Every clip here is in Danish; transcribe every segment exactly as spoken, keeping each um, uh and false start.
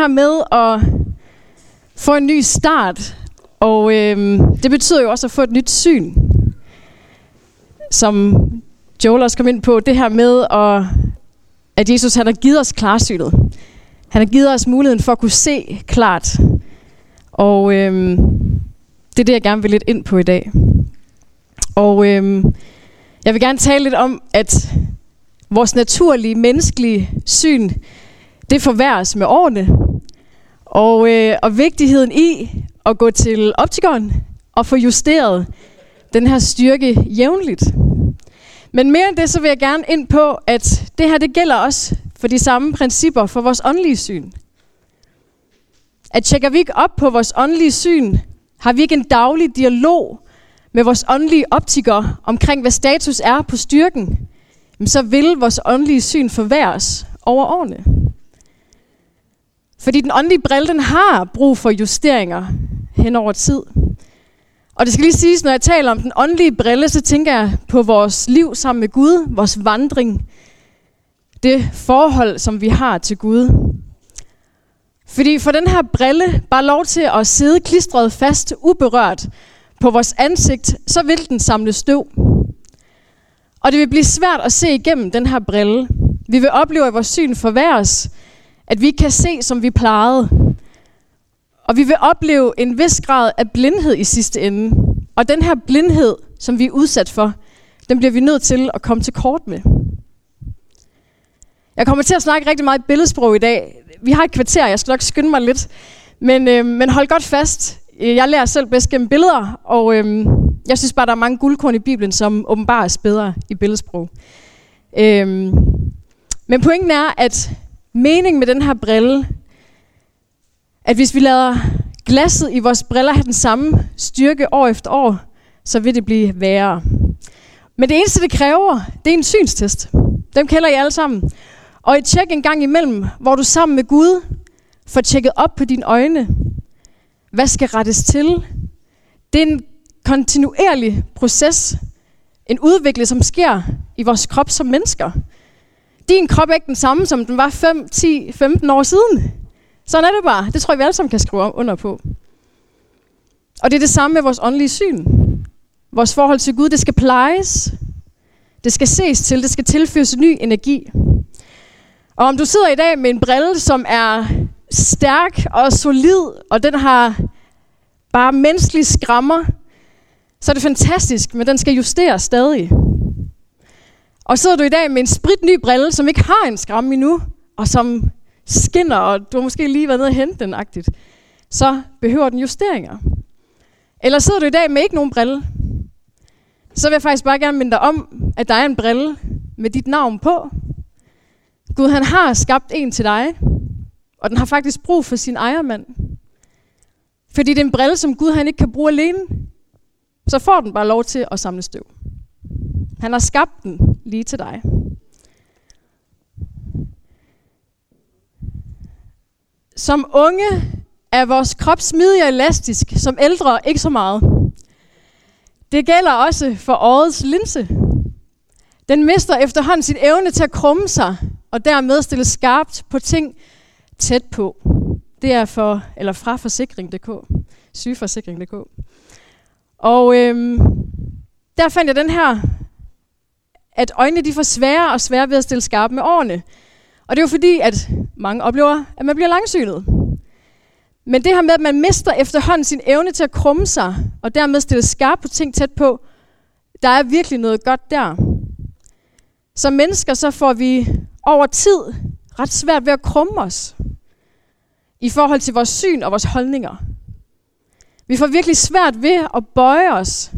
her med at få en ny start, og øhm, det betyder jo også at få et nyt syn. Som Joel også kom ind på, det her med, at, at Jesus han har givet os klarsynet. Han har givet os muligheden for at kunne se klart. Og øhm, det er det, jeg gerne vil lidt ind på i dag. Og øhm, jeg vil gerne tale lidt om, at vores naturlige, menneskelige syn, det forværres med årene. Og, øh, og vigtigheden i at gå til optikeren og få justeret den her styrke jævnligt. Men mere end det, så vil jeg gerne ind på, at det her det gælder også for de samme principper for vores åndelige syn. At tjekker vi ikke op på vores åndelige syn, har vi ikke en daglig dialog med vores åndelige optikere omkring, hvad status er på styrken, så vil vores åndelige syn forværres over årene. Fordi den åndelige brille, den har brug for justeringer hen over tid. Og det skal lige siges, når jeg taler om den åndelige brille, så tænker jeg på vores liv sammen med Gud, vores vandring, det forhold, som vi har til Gud. Fordi for den her brille, bare lov til at sidde klistret fast, uberørt på vores ansigt, så vil den samle støv. Og det vil blive svært at se igennem den her brille. Vi vil opleve, at vores syn forværres, at vi ikke kan se, som vi plejede. Og vi vil opleve en vis grad af blindhed i sidste ende. Og den her blindhed, som vi er udsat for, den bliver vi nødt til at komme til kort med. Jeg kommer til at snakke rigtig meget billedsprog i dag. Vi har et kvarter, jeg skal nok skynde mig lidt. Men, øh, men hold godt fast. Jeg lærer selv bedst gennem billeder, og øh, jeg synes bare, der er mange guldkorn i Bibelen, som åbenbares bedre i billedsprog. Øh, men pointen er, at meningen med den her brille, at hvis vi lader glasset i vores briller have den samme styrke år efter år, så vil det blive værre. Men det eneste, det kræver, det er en synstest. Dem kender I alle sammen. Og et tjek en gang imellem, hvor du sammen med Gud får tjekket op på dine øjne. Hvad skal rettes til? Det er en kontinuerlig proces. En udvikling, som sker i vores krop som mennesker. Din krop er ikke den samme, som den var fem, ti, femten år siden. Sådan er det bare. Det tror jeg, vi alle sammen kan skrive under på. Og det er det samme med vores åndelige syn. Vores forhold til Gud, det skal plejes. Det skal ses til. Det skal tilføres ny energi. Og om du sidder i dag med en brille, som er stærk og solid, og den har bare menneskelige skrammer, så er det fantastisk, men den skal justeres stadig. Og sidder du i dag med en spritny brille, som ikke har en skramme endnu, og som skinner, og du har måske lige været nede og hente den-agtigt, så behøver den justeringer. Eller sidder du i dag med ikke nogen brille, så vil jeg faktisk bare gerne minde dig om, at der er en brille med dit navn på. Gud, han har skabt en til dig, og den har faktisk brug for sin ejermand. Fordi det er en brille, som Gud han ikke kan bruge alene, så får den bare lov til at samle støv. Han har skabt den lige til dig. Som unge er vores krop smidig og elastisk, som ældre ikke så meget. Det gælder også for øjets linse. Den mister efterhånden sin evne til at krumme sig, og dermed stille skarpt på ting tæt på. Det er for, eller fra forsikring punktum d k, sygeforsikring punktum d k. Og øhm, der fandt jeg den her, at øjnene de får sværere og sværere ved at stille skarpt med årene. Og det er jo fordi, at mange oplever, at man bliver langsynet. Men det her med, at man mister efterhånden sin evne til at krumme sig, og dermed stille skarpt på ting tæt på, der er virkelig noget godt der. Som mennesker, så får vi over tid ret svært ved at krumme os, i forhold til vores syn og vores holdninger. Vi får virkelig svært ved at bøje os.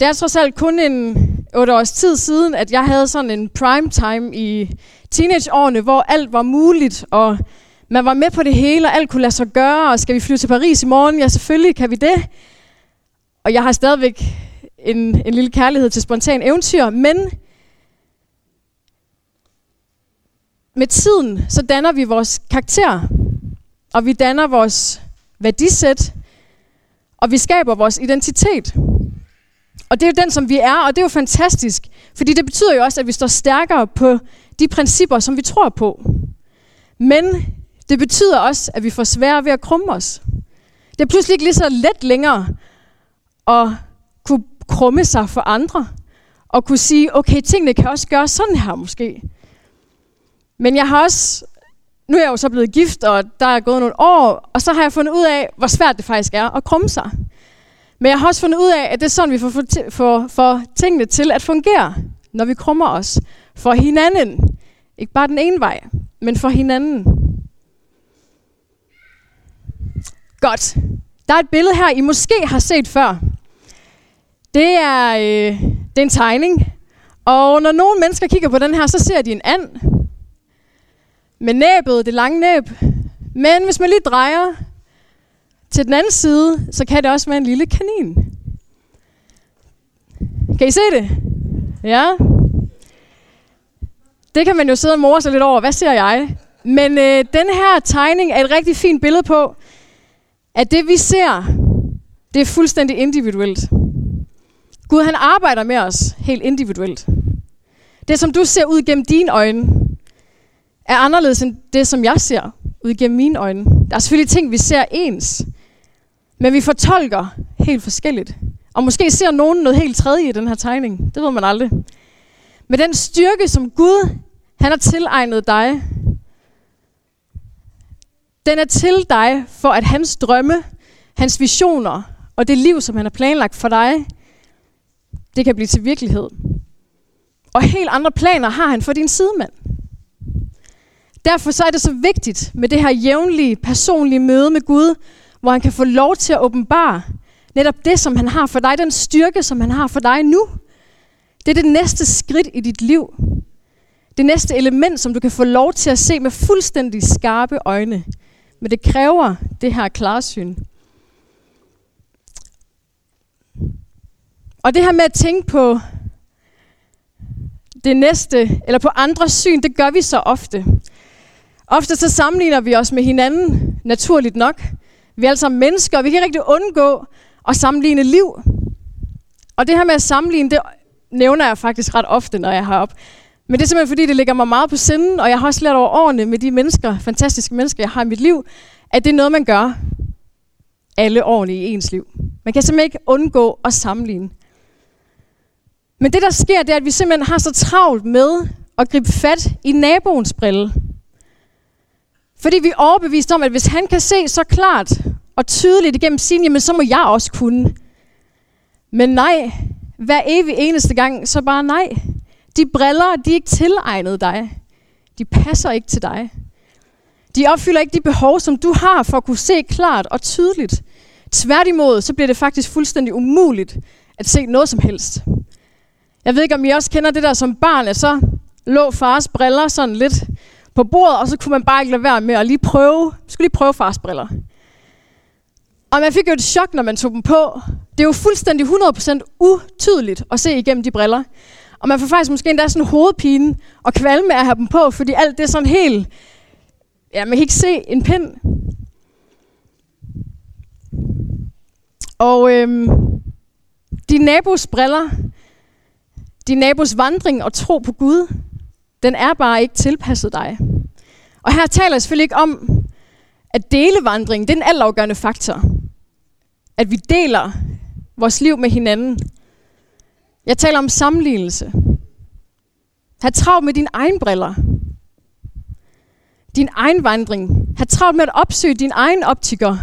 Det er trods alt kun en otte års tid siden, at jeg havde sådan en prime time i teenageårene, hvor alt var muligt, og man var med på det hele, og alt kunne lade sig gøre, og skal vi flyve til Paris i morgen? Ja, selvfølgelig kan vi det. Og jeg har stadigvæk en, en lille kærlighed til spontan eventyr, men med tiden, så danner vi vores karakter, og vi danner vores værdisæt, og vi skaber vores identitet. Og det er jo den, som vi er, og det er jo fantastisk, fordi det betyder jo også, at vi står stærkere på de principper, som vi tror på. Men Det betyder også, at vi får sværere ved at krumme os. Det er pludselig ikke lige så let længere at kunne krumme sig for andre, og kunne sige, okay, tingene kan også gøre sådan her måske. Men jeg har også, nu er jeg jo så blevet gift, og der er gået nogle år, og så har jeg fundet ud af, hvor svært det faktisk er at krumme sig. Men jeg har også fundet ud af, at det er sådan, vi får, får, får tingene til at fungere, når vi krummer os for hinanden. Ikke bare den ene vej, men for hinanden. Godt. Der er et billede her, I måske har set før. Det er, øh, det er en tegning. Og når nogle mennesker kigger på den her, så ser de en and. Med næbet, det lange næb. Men hvis man lige drejer til den anden side, så kan det også være en lille kanin. Kan I se det? Ja. Det kan man jo sidde og more sig lidt over. Hvad ser jeg? Men øh, den her tegning er et rigtig fint billede på, at det vi ser, det er fuldstændig individuelt. Gud, han arbejder med os helt individuelt. Det, som du ser ud gennem dine øjne, er anderledes end det, som jeg ser ud gennem mine øjne. Der er selvfølgelig ting, vi ser ens, men vi fortolker helt forskelligt. Og måske ser nogen noget helt tredje i den her tegning. Det ved man aldrig. Men den styrke, som Gud, han har tilegnet dig, den er til dig, for at hans drømme, hans visioner og det liv, som han har planlagt for dig, det kan blive til virkelighed. Og helt andre planer har han for din sidemand. Derfor så er det så vigtigt med det her jævnlige, personlige møde med Gud, hvor han kan få lov til at åbenbare netop det, som han har for dig, den styrke, som han har for dig nu. Det er det næste skridt i dit liv. Det næste element, som du kan få lov til at se med fuldstændig skarpe øjne. Men det kræver det her klarsyn. Og det her med at tænke på det næste, eller på andres syn, det gør vi så ofte. Ofte så sammenligner vi os med hinanden, naturligt nok. Vi er altså mennesker, og vi kan ikke rigtig undgå at sammenligne liv. Og det her med at sammenligne, det nævner jeg faktisk ret ofte, når jeg er heroppe. Men det er simpelthen fordi, det ligger mig meget på sinden, og jeg har også lært over årene med de mennesker, fantastiske mennesker, jeg har i mit liv, at det er noget, man gør alle årene i ens liv. Man kan simpelthen ikke undgå at sammenligne. Men det, der sker, det er, at vi simpelthen har så travlt med at gribe fat i naboens brille. Fordi vi er overbevist om, at hvis han kan se så klart og tydeligt igennem sin, jamen så må jeg også kunne. Men nej, hver evig eneste gang, så bare nej. De briller, de er ikke tilegnet dig. De passer ikke til dig. De opfylder ikke de behov, som du har for at kunne se klart og tydeligt. Tværtimod, så bliver det faktisk fuldstændig umuligt at se noget som helst. Jeg ved ikke, om I også kender det der som barn, at så lå fars briller sådan lidt på bordet, og så kunne man bare ikke lade være med at lige prøve. Skulle lige prøve fars briller. Og man fik jo et chok, når man tog dem på. Det er jo fuldstændig hundrede procent utydeligt at se igennem de briller. Og man får faktisk måske endda sådan en hovedpine og kvalme at have dem på, fordi alt det er sådan helt... Ja, man kan ikke se en pind. Og øhm, de nabos briller, de nabos vandring og tro på Gud, den er bare ikke tilpasset dig. Og her taler jeg selvfølgelig ikke om, at delevandring, det er en altafgørende faktor. At vi deler vores liv med hinanden. Jeg taler om sammenlignelse. Ha' travlt med dine egne briller. Din egen vandring. Ha' travlt med at opsøge din egen optiker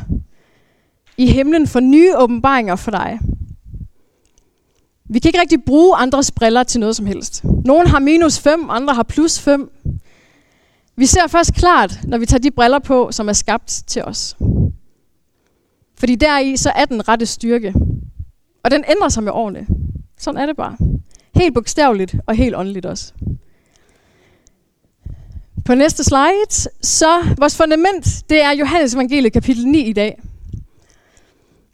i himlen for nye åbenbaringer for dig. Vi kan ikke rigtig bruge andres briller til noget som helst. Nogle har minus fem, andre har plus fem. Vi ser først klart, når vi tager de briller på, som er skabt til os. Fordi deri så er den rette styrke. Og den ændrer sig med årene. Sådan er det bare. Helt bogstaveligt og helt åndeligt også. På næste slide, så vores fundament, det er Johannes evangeliet kapitel ni i dag.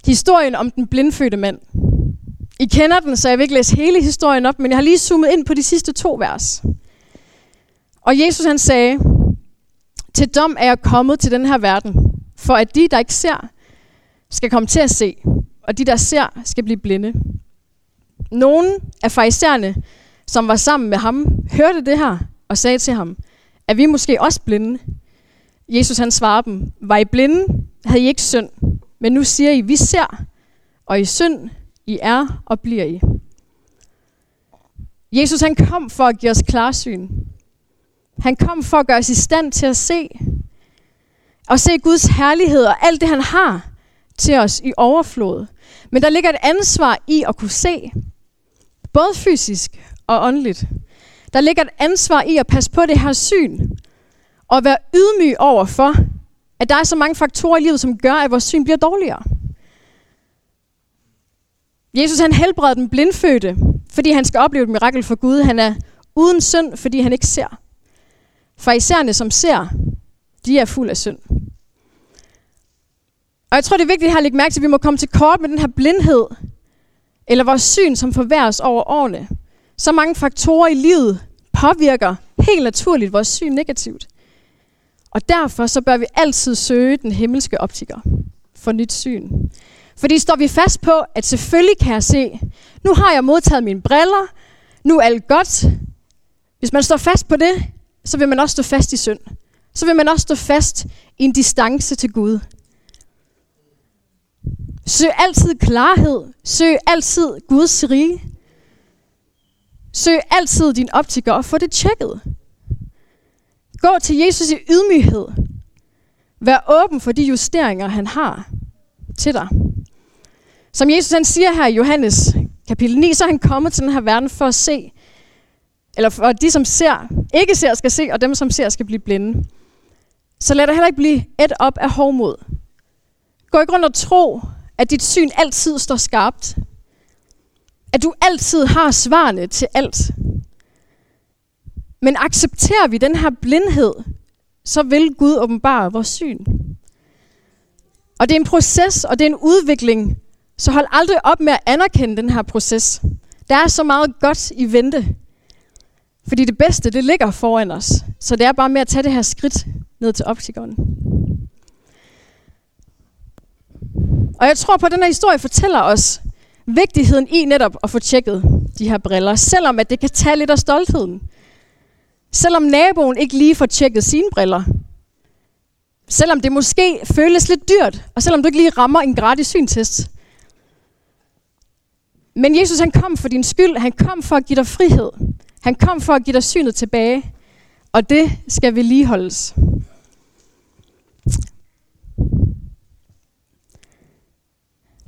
Historien om den blindfødte mand. I kender den, så jeg vil ikke læse hele historien op, men jeg har lige zoomet ind på de sidste to vers. Og Jesus han sagde, til dom er jeg kommet til den her verden, for at de, der ikke ser, skal komme til at se, og de, der ser, skal blive blinde. Nogle af farisæerne, som var sammen med ham, hørte det her og sagde til ham, er vi måske også blinde? Jesus han svarer dem, var I blinde, havde I ikke synd, men nu siger I, vi ser, og i synd, I er og bliver I. Jesus han kom for at give os klarsyn. Han kom for at gøre os i stand til at se, og se Guds herlighed og alt det han har til os i overflod. Men der ligger et ansvar i at kunne se, både fysisk og åndeligt. Der ligger et ansvar i at passe på det her syn, og være ydmyg over for, at der er så mange faktorer i livet, som gør, at vores syn bliver dårligere. Jesus han helbreder den blindfødte, fordi han skal opleve et mirakel for Gud. Han er uden synd, fordi han ikke ser. Fariserne, som ser, de er fuld af synd. Og jeg tror, det er vigtigt her at lægge mærke til, at vi må komme til kort med den her blindhed, eller vores syn, som forværres over årene. Så mange faktorer i livet påvirker helt naturligt vores syn negativt. Og derfor så bør vi altid søge den himmelske optiker for nyt syn. Fordi står vi fast på, at selvfølgelig kan jeg se, nu har jeg modtaget mine briller, nu er alt godt. Hvis man står fast på det, så vil man også stå fast i synd. Så vil man også stå fast i en distance til Gud. Søg altid klarhed. Søg altid Guds rige. Søg altid din optiker og få det tjekket. Gå til Jesus i ydmyghed. Vær åben for de justeringer, han har til dig. Som Jesus han siger her i Johannes kapitel ni, så er han kommet til den her verden for at se, eller for at de, som ser, ikke ser, skal se, og dem, som ser, skal blive blinde. Så lad dig heller ikke blive ædt op af hovmod. Gå ikke rundt og tro, at dit syn altid står skarpt. At du altid har svarene til alt. Men accepterer vi den her blindhed, så vil Gud åbenbare vores syn. Og det er en proces, og det er en udvikling, så hold aldrig op med at anerkende den her proces. Der er så meget godt i vente, fordi det bedste, det ligger foran os. Så det er bare med at tage det her skridt ned til optikeren. Og jeg tror på, at den her historie fortæller os vigtigheden i netop at få tjekket de her briller, selvom at det kan tage lidt af stoltheden. Selvom naboen ikke lige får tjekket sine briller. Selvom det måske føles lidt dyrt, og selvom du ikke lige rammer en gratis syntest. Men Jesus han kom for din skyld, han kom for at give dig frihed. Han kom for at give dig synet tilbage, og det skal vedligeholdes.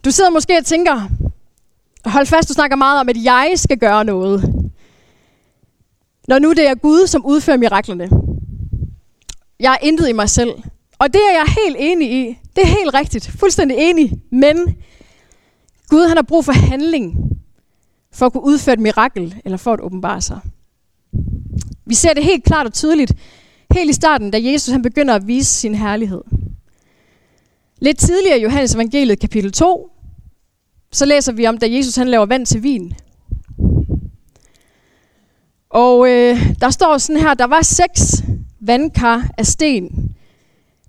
Du sidder måske og tænker, hold fast, du snakker meget om, at jeg skal gøre noget. Når nu det er Gud, som udfører miraklerne. Jeg er intet i mig selv. Og det er jeg helt enig i. Det er helt rigtigt. Fuldstændig enig. Men Gud han har brug for handling. For at kunne udføre et mirakel, eller for at åbenbare sig. Vi ser det helt klart og tydeligt. Helt i starten, da Jesus han begynder at vise sin herlighed. Lidt tidligere i Johannes evangeliet kapitel to, så læser vi om, da Jesus han laver vand til vin. Og øh, der står sådan her, der var seks vandkar af sten.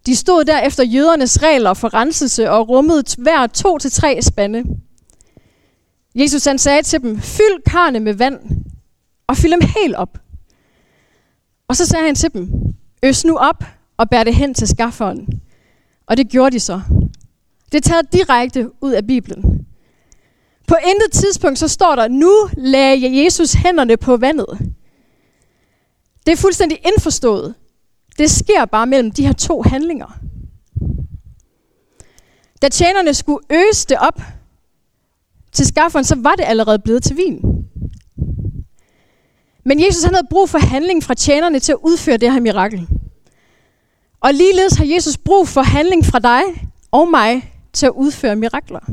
De stod der efter jødernes regler for renselse og rummede hver to til tre spande. Jesus han sagde til dem, fyld karrene med vand og fyld dem helt op. Og så sagde han til dem, øs nu op og bær det hen til skafferen. Og det gjorde de så. Det er taget direkte ud af Bibelen. På intet tidspunkt så står der, nu lagde Jesus hænderne på vandet. Det er fuldstændig indforstået. Det sker bare mellem de her to handlinger. Da tjenerne skulle øse det op til skafferen, så var det allerede blevet til vin. Men Jesus han havde brug for handling fra tjenerne til at udføre det her mirakel. Og ligeledes har Jesus brug for handling fra dig og mig til at udføre mirakler.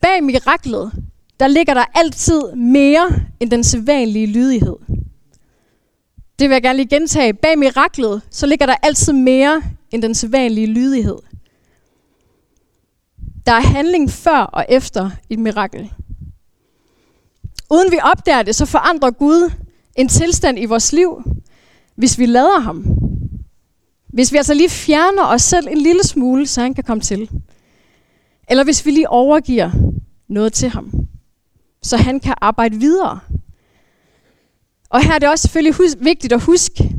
Bag miraklet, der ligger der altid mere end den sædvanlige lydighed. Det vil jeg gerne lige gentage. Bag miraklet, så ligger der altid mere end den sædvanlige lydighed. Der er handling før og efter et mirakel. Uden vi opdager det, så forandrer Gud en tilstand i vores liv, hvis vi lader ham. Hvis vi altså lige fjerner os selv en lille smule, så han kan komme til. Eller hvis vi lige overgiver noget til ham, så han kan arbejde videre. Og her er det også selvfølgelig hus- vigtigt at huske,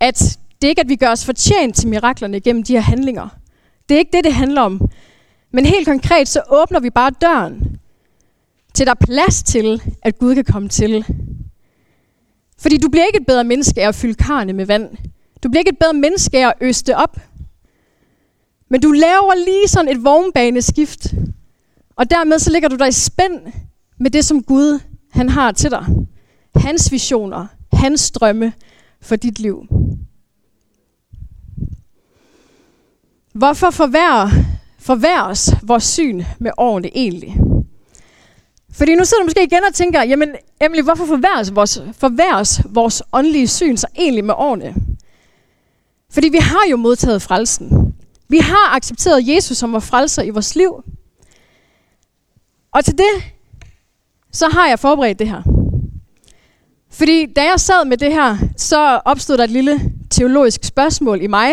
at Det er ikke, at vi gør os fortjent til miraklerne gennem de her handlinger. Det er ikke det, det handler om. Men helt konkret, så åbner vi bare døren til, der er plads til, at Gud kan komme til. Fordi du bliver ikke et bedre menneske af at fylde karrene med vand. Du bliver ikke et bedre menneske af at øse det op. Men du laver lige sådan et vognbaneskift. Og dermed så ligger du dig i spænd med det, som Gud han har til dig. Hans visioner, hans drømme for dit liv. Hvorfor forværre, forværres vores syn med årene egentlig? Fordi nu sidder du måske igen og tænker, jamen Emily, hvorfor forværres vores, forværres vores åndelige syn så egentlig med årene? Fordi vi har jo modtaget frelsen. Vi har accepteret Jesus som vores frelser i vores liv. Og til det, så har jeg forberedt det her. Fordi da jeg sad med det her, så opstod der et lille teologisk spørgsmål i mig.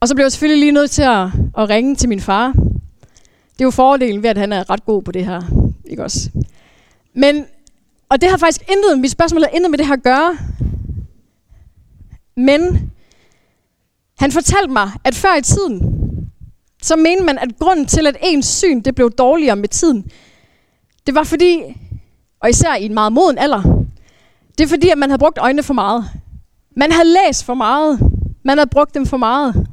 Og så blev jeg selvfølgelig lige nødt til at, at ringe til min far. Det er jo fordelen ved, at han er ret god på det her. Ikke også? Men, og det har faktisk intet, mit spørgsmål har intet med det her at gøre. Men han fortalte mig, at før i tiden, så mente man, at grunden til, at ens syn det blev dårligere med tiden, det var fordi, og især i en meget moden alder, det er fordi, at man havde brugt øjnene for meget. Man havde læst for meget. Man havde brugt dem for meget.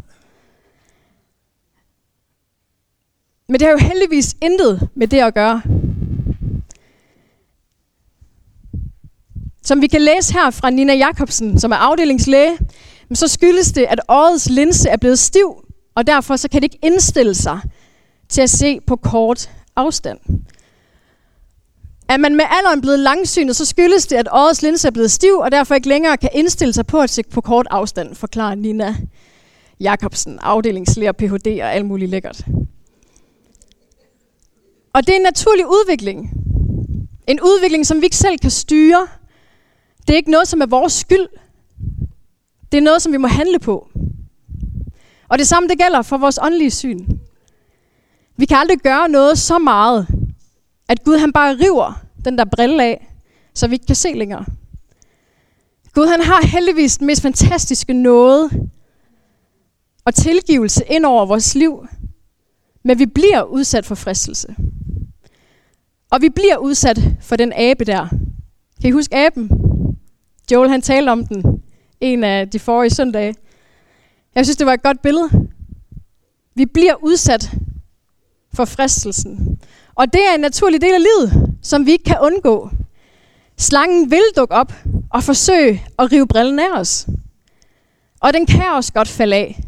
Men det har jo heldigvis intet med det at gøre. Som vi kan læse her fra Nina Jacobsen, som er afdelingslæge, så skyldes det, at øjets linse er blevet stiv, og derfor så kan det ikke indstille sig til at se på kort afstand. Er man med alderen blevet langsynet, så skyldes det, at øjets linse er blevet stiv, og derfor ikke længere kan indstille sig på at se på kort afstand, forklarer Nina Jacobsen, afdelingslærer, P H D og alt muligt lækkert. Og det er en naturlig udvikling. En udvikling, som vi ikke selv kan styre. Det er ikke noget, som er vores skyld. Det er noget, som vi må handle på. Og det samme det gælder for vores åndelige syn. Vi kan aldrig gøre noget så meget, at Gud han bare river den der brille af, så vi ikke kan se længere. Gud han har heldigvis den mest fantastiske nåde og tilgivelse ind over vores liv. Men vi bliver udsat for fristelse. Og vi bliver udsat for den abe der. Kan I huske aben? Joel han talte om den en af de forrige søndage. Jeg synes, det var et godt billede. Vi bliver udsat for fristelsen. Og det er en naturlig del af livet, som vi ikke kan undgå. Slangen vil dukke op og forsøge at rive brillen af os. Og den kan også godt falde af.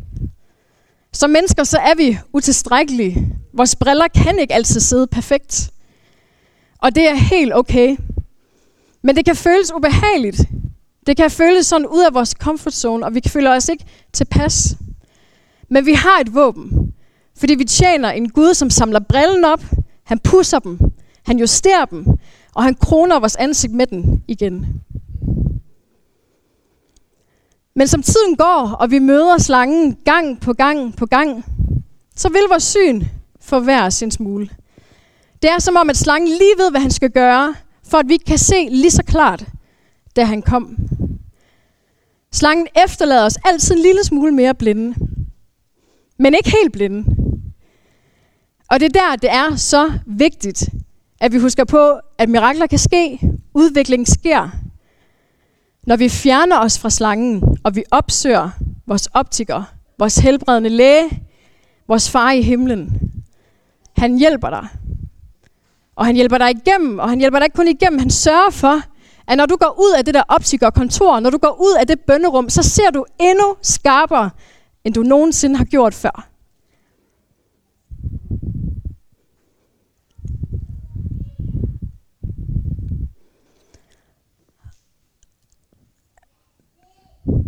Som mennesker, så er vi utilstrækkelige. Vores briller kan ikke altid sidde perfekt. Og det er helt okay. Men det kan føles ubehageligt. Det kan føles sådan ud af vores comfort zone, og vi føler os ikke tilpas. Men vi har et våben. Fordi vi tjener en Gud, som samler brillen op. Han pusser dem. Han justerer dem. Og han kroner vores ansigt med den igen. Men som tiden går, og vi møder slangen gang på gang på gang, så vil vores syn forværres en smule. Det er som om, at slangen lige ved, hvad han skal gøre, for at vi kan se lige så klart, da han kom. Slangen efterlader os altid en lille smule mere blinde. Men ikke helt blinde. Og det er der, det er så vigtigt, at vi husker på, at mirakler kan ske, udvikling sker, når vi fjerner os fra slangen, og vi opsøger vores optiker, vores helbredende læge, vores far i himlen. Han hjælper dig. Og han hjælper dig igennem, og han hjælper dig ikke kun igennem. Han sørger for, at når du går ud af det der optikerkontor, når du går ud af det bønderum, så ser du endnu skarpere, end du nogensinde har gjort før.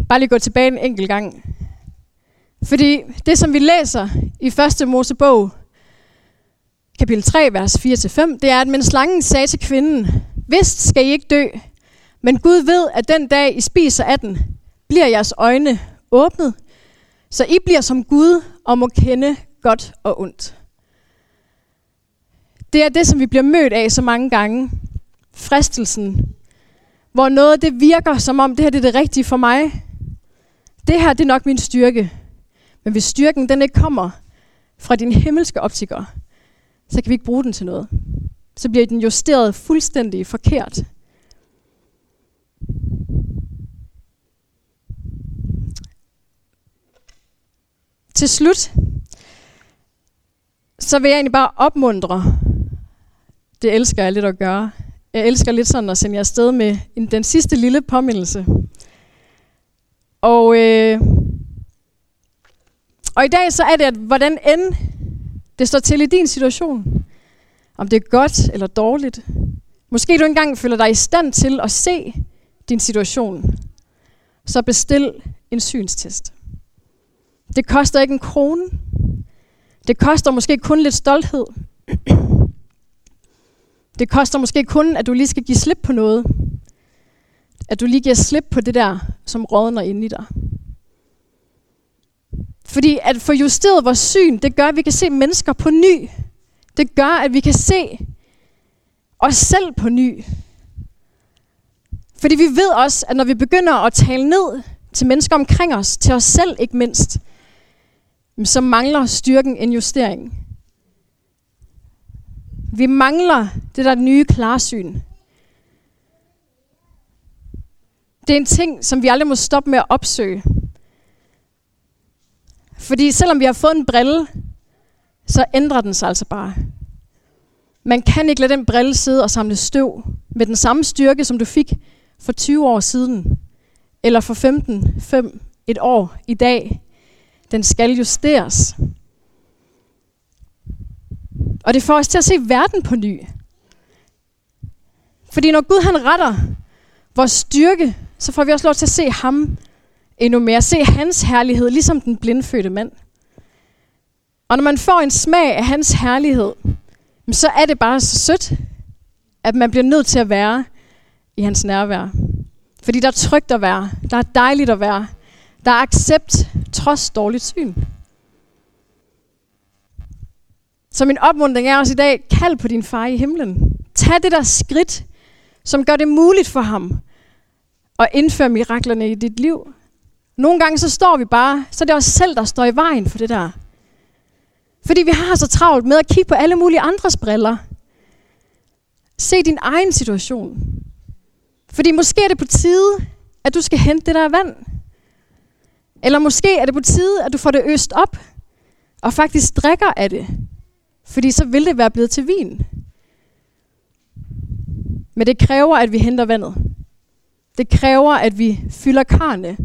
Bare lige gå tilbage en enkelt gang. Fordi det, som vi læser i første Mosebog, kapitel tre, vers fire til fem, det er, at men slangen sagde til kvinden, vist skal I ikke dø, men Gud ved, at den dag, I spiser af den, bliver jeres øjne åbnet, så I bliver som Gud og må kende godt og ondt. Det er det, som vi bliver mødt af så mange gange. Fristelsen. Hvor noget det virker, som om det her det er det rigtige for mig. det her, det er nok min styrke. Men hvis styrken, den ikke kommer fra dine himmelske optikere, så kan vi ikke bruge den til noget. Så bliver den justeret fuldstændig forkert. Til slut, så vil jeg egentlig bare opmuntre, det elsker jeg lidt at gøre, jeg elsker lidt sådan at sende jer afsted med den sidste lille påmindelse. Og, øh, og i dag så er det, at hvordan end det står til i din situation, om det er godt eller dårligt, måske du engang føler dig i stand til at se din situation, så bestil en synstest. Det koster ikke en krone. Det koster måske kun lidt stolthed. Det koster måske kun, at du lige skal give slip på noget. At du lige giver slip på det der, som rådner inde i dig. Fordi at få justeret vores syn, det gør, at vi kan se mennesker på ny. Det gør, at vi kan se os selv på ny. Fordi vi ved også, at når vi begynder at tale ned til mennesker omkring os, til os selv ikke mindst, så mangler styrken en justering. Vi mangler det der nye klarsyn. Det er en ting, som vi aldrig må stoppe med at opsøge. Fordi selvom vi har fået en brille, så ændrer den sig altså bare. Man kan ikke lade den brille sidde og samle støv med den samme styrke, som du fik for tyve år siden. Eller for femten, fem, et år i dag. Den skal justeres. Og det får os til at se verden på ny. Fordi når Gud han retter vores styrke, så får vi også lov til at se ham endnu mere. Se hans herlighed, ligesom den blindfødte mand. Og når man får en smag af hans herlighed, så er det bare så sødt, at man bliver nødt til at være i hans nærvær. Fordi der er trygt at være, der er dejligt at være, der er accept trods dårligt syn. Så min opmuntring er også i dag, kald på din far i himlen. Tag det der skridt, som gør det muligt for ham at indføre miraklerne i dit liv. Nogle gange så står vi bare, så er det os selv, der står i vejen for det der. Fordi vi har så travlt med at kigge på alle mulige andres briller. Se din egen situation. Fordi måske er det på tide, at du skal hente det der vand. Eller måske er det på tide, at du får det øst op og faktisk drikker af det. Fordi så vil det være blevet til vin. Men det kræver, at vi henter vandet. Det kræver, at vi fylder karrene.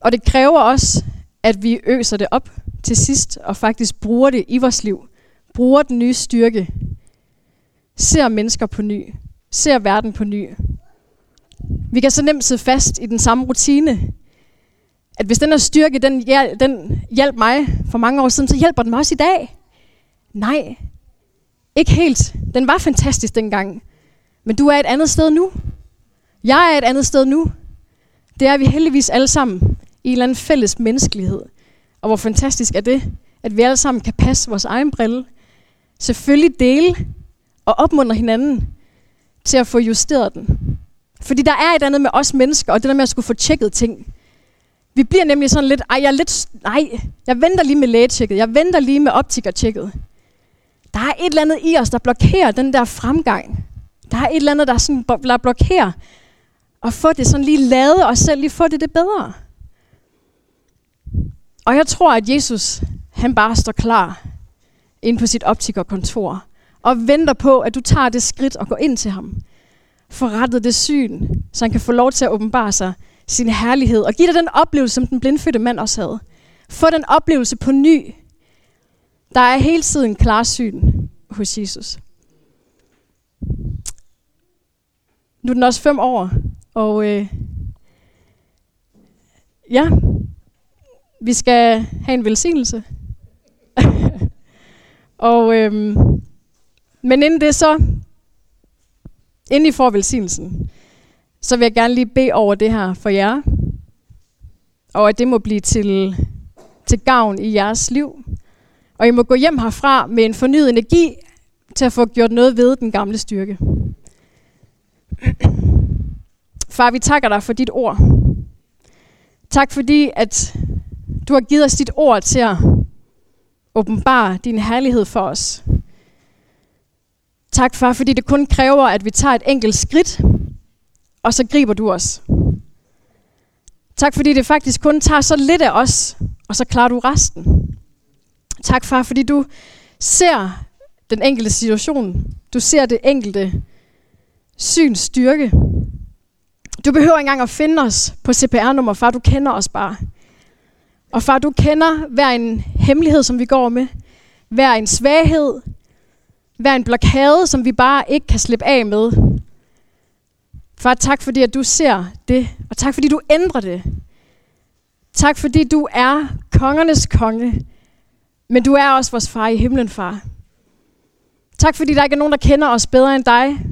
Og det kræver også, at vi øser det op til sidst og faktisk bruger det i vores liv. Bruger den nye styrke. Ser mennesker på ny. Ser verden på ny. Vi kan så nemt sidde fast i den samme rutine. At hvis den her styrke, den, den hjalp mig for mange år siden, så hjælper den mig også i dag. Nej, ikke helt. Den var fantastisk dengang. Men du er et andet sted nu. Jeg er et andet sted nu. Det er vi heldigvis alle sammen i en eller anden fælles menneskelighed. Og hvor fantastisk er det, at vi alle sammen kan passe vores egen brille. Selvfølgelig dele og opmuntre hinanden til at få justeret den. Fordi der er et andet med os mennesker, og det der med at skulle få tjekket ting. Vi bliver nemlig sådan lidt, ej, jeg er lidt, nej, jeg venter lige med lægetjekket, jeg venter lige med optikertjekket. Der er et eller andet i os, der blokerer den der fremgang. Der er et eller andet, der, sådan, der blokerer at få det sådan lige lavet og selv lige få det det bedre. Og jeg tror, at Jesus, han bare står klar inde på sit optikerkontor og venter på, at du tager det skridt og går ind til ham. Får rettet det syn, så han kan få lov til at åbenbare sig sin herlighed, og giv dig den oplevelse, som den blindfødte mand også havde. Få den oplevelse på ny. Der er hele tiden klarsyn hos Jesus. Nu er den også fem år, og øh, ja, vi skal have en velsignelse. og, øh, men inden det så, inden I får velsignelsen, så vil jeg gerne lige bede over det her for jer, og at det må blive til, til gavn i jeres liv. Og I må gå hjem herfra med en fornyet energi til at få gjort noget ved den gamle styrke. Far, vi takker dig for dit ord. Tak fordi, at du har givet os dit ord til at åbenbare din herlighed for os. Tak, far, fordi det kun kræver, at vi tager et enkelt skridt, og så griber du os. Tak, fordi det faktisk kun tager så lidt af os, og så klarer du resten. Tak, far, fordi du ser den enkelte situation. Du ser det enkelte syns styrke. Du behøver ikke engang at finde os på C P R-nummer, far. Du kender os bare. Og far, du kender hver en hemmelighed, som vi går med. Hver en svaghed. Hver en blokade, som vi bare ikke kan slippe af med. Far, tak fordi, at du ser det. Og tak fordi, du ændrer det. Tak fordi, du er kongernes konge. Men du er også vores far i himlen, far. Tak fordi, der ikke er nogen, der kender os bedre end dig.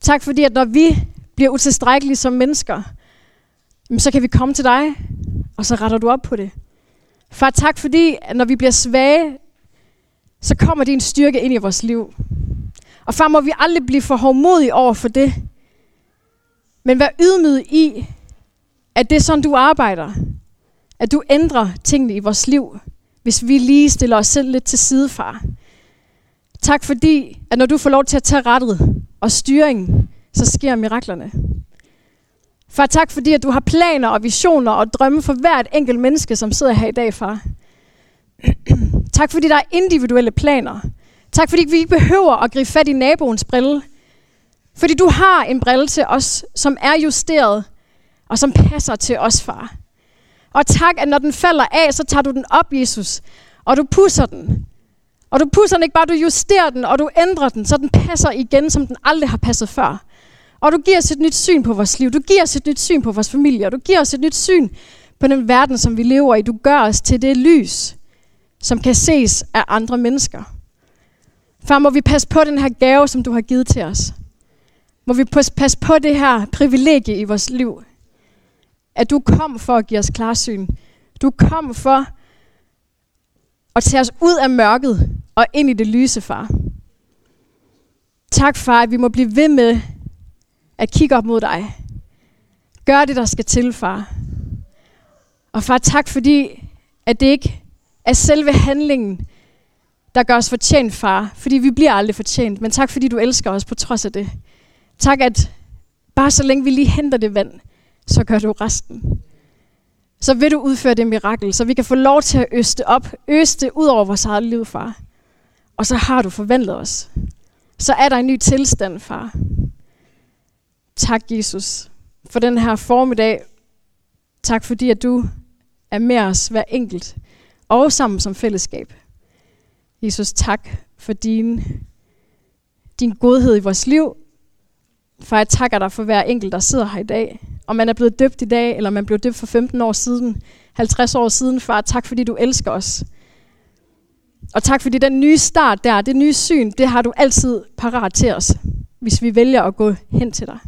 Tak fordi, at når vi bliver utilstrækkelige som mennesker, så kan vi komme til dig, og så retter du op på det. Far, tak fordi, at når vi bliver svage, så kommer din styrke ind i vores liv. Og far, må vi aldrig blive for hovmodige over for det, men være ydmyge i, at det er sådan, du arbejder. At du ændrer tingene i vores liv, hvis vi lige stiller os selv lidt til side, far. Tak fordi, at når du får lov til at tage rettet og styringen, så sker miraklerne. Far, tak fordi, at du har planer og visioner og drømme for hvert enkelt menneske, som sidder her i dag, far. Tak fordi, der er individuelle planer. Tak fordi, vi ikke behøver at gribe fat i naboens brille. Fordi du har en brille til os, som er justeret og som passer til os, far. Og tak, at når den falder af, så tager du den op, Jesus, og du pusser den. Og du pusser den ikke bare, du justerer den, og du ændrer den, så den passer igen, som den aldrig har passet før. Og du giver os et nyt syn på vores liv. Du giver os et nyt syn på vores familie. Og du giver os et nyt syn på den verden, som vi lever i. Du gør os til det lys, som kan ses af andre mennesker. Far, må vi passe på den her gave, som du har givet til os. Må vi passe på det her privilegie i vores liv. At du kom for at give os klarsyn. Du kom for at tage os ud af mørket og ind i det lyse, far. Tak, far, at vi må blive ved med at kigge op mod dig. Gør det, der skal til, far. Og far, tak fordi, at det ikke er selve handlingen, der gør os fortjent, far. Fordi vi bliver aldrig fortjent. Men tak fordi, du elsker os på trods af det. Tak, at bare så længe vi lige henter det vand, så gør du resten. Så vil du udføre det mirakel, så vi kan få lov til at øste op. Øste ud over vores eget liv, far. Og så har du forvandlet os. Så er der en ny tilstand, far. Tak, Jesus, for den her formiddag. Tak, fordi at du er med os hver enkelt og sammen som fællesskab. Jesus, tak for din, din godhed i vores liv. For jeg takker dig for hver enkelt, der sidder her i dag. Om man er blevet døbt i dag, eller man blev døbt for femten år siden, halvtreds år siden, far, tak fordi du elsker os. Og tak fordi den nye start der, det nye syn, det har du altid parat til os, hvis vi vælger at gå hen til dig.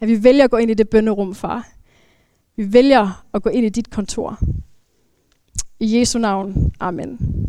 At vi vælger at gå ind i det bønderum, far. Vi vælger at gå ind i dit kontor. I Jesu navn. Amen.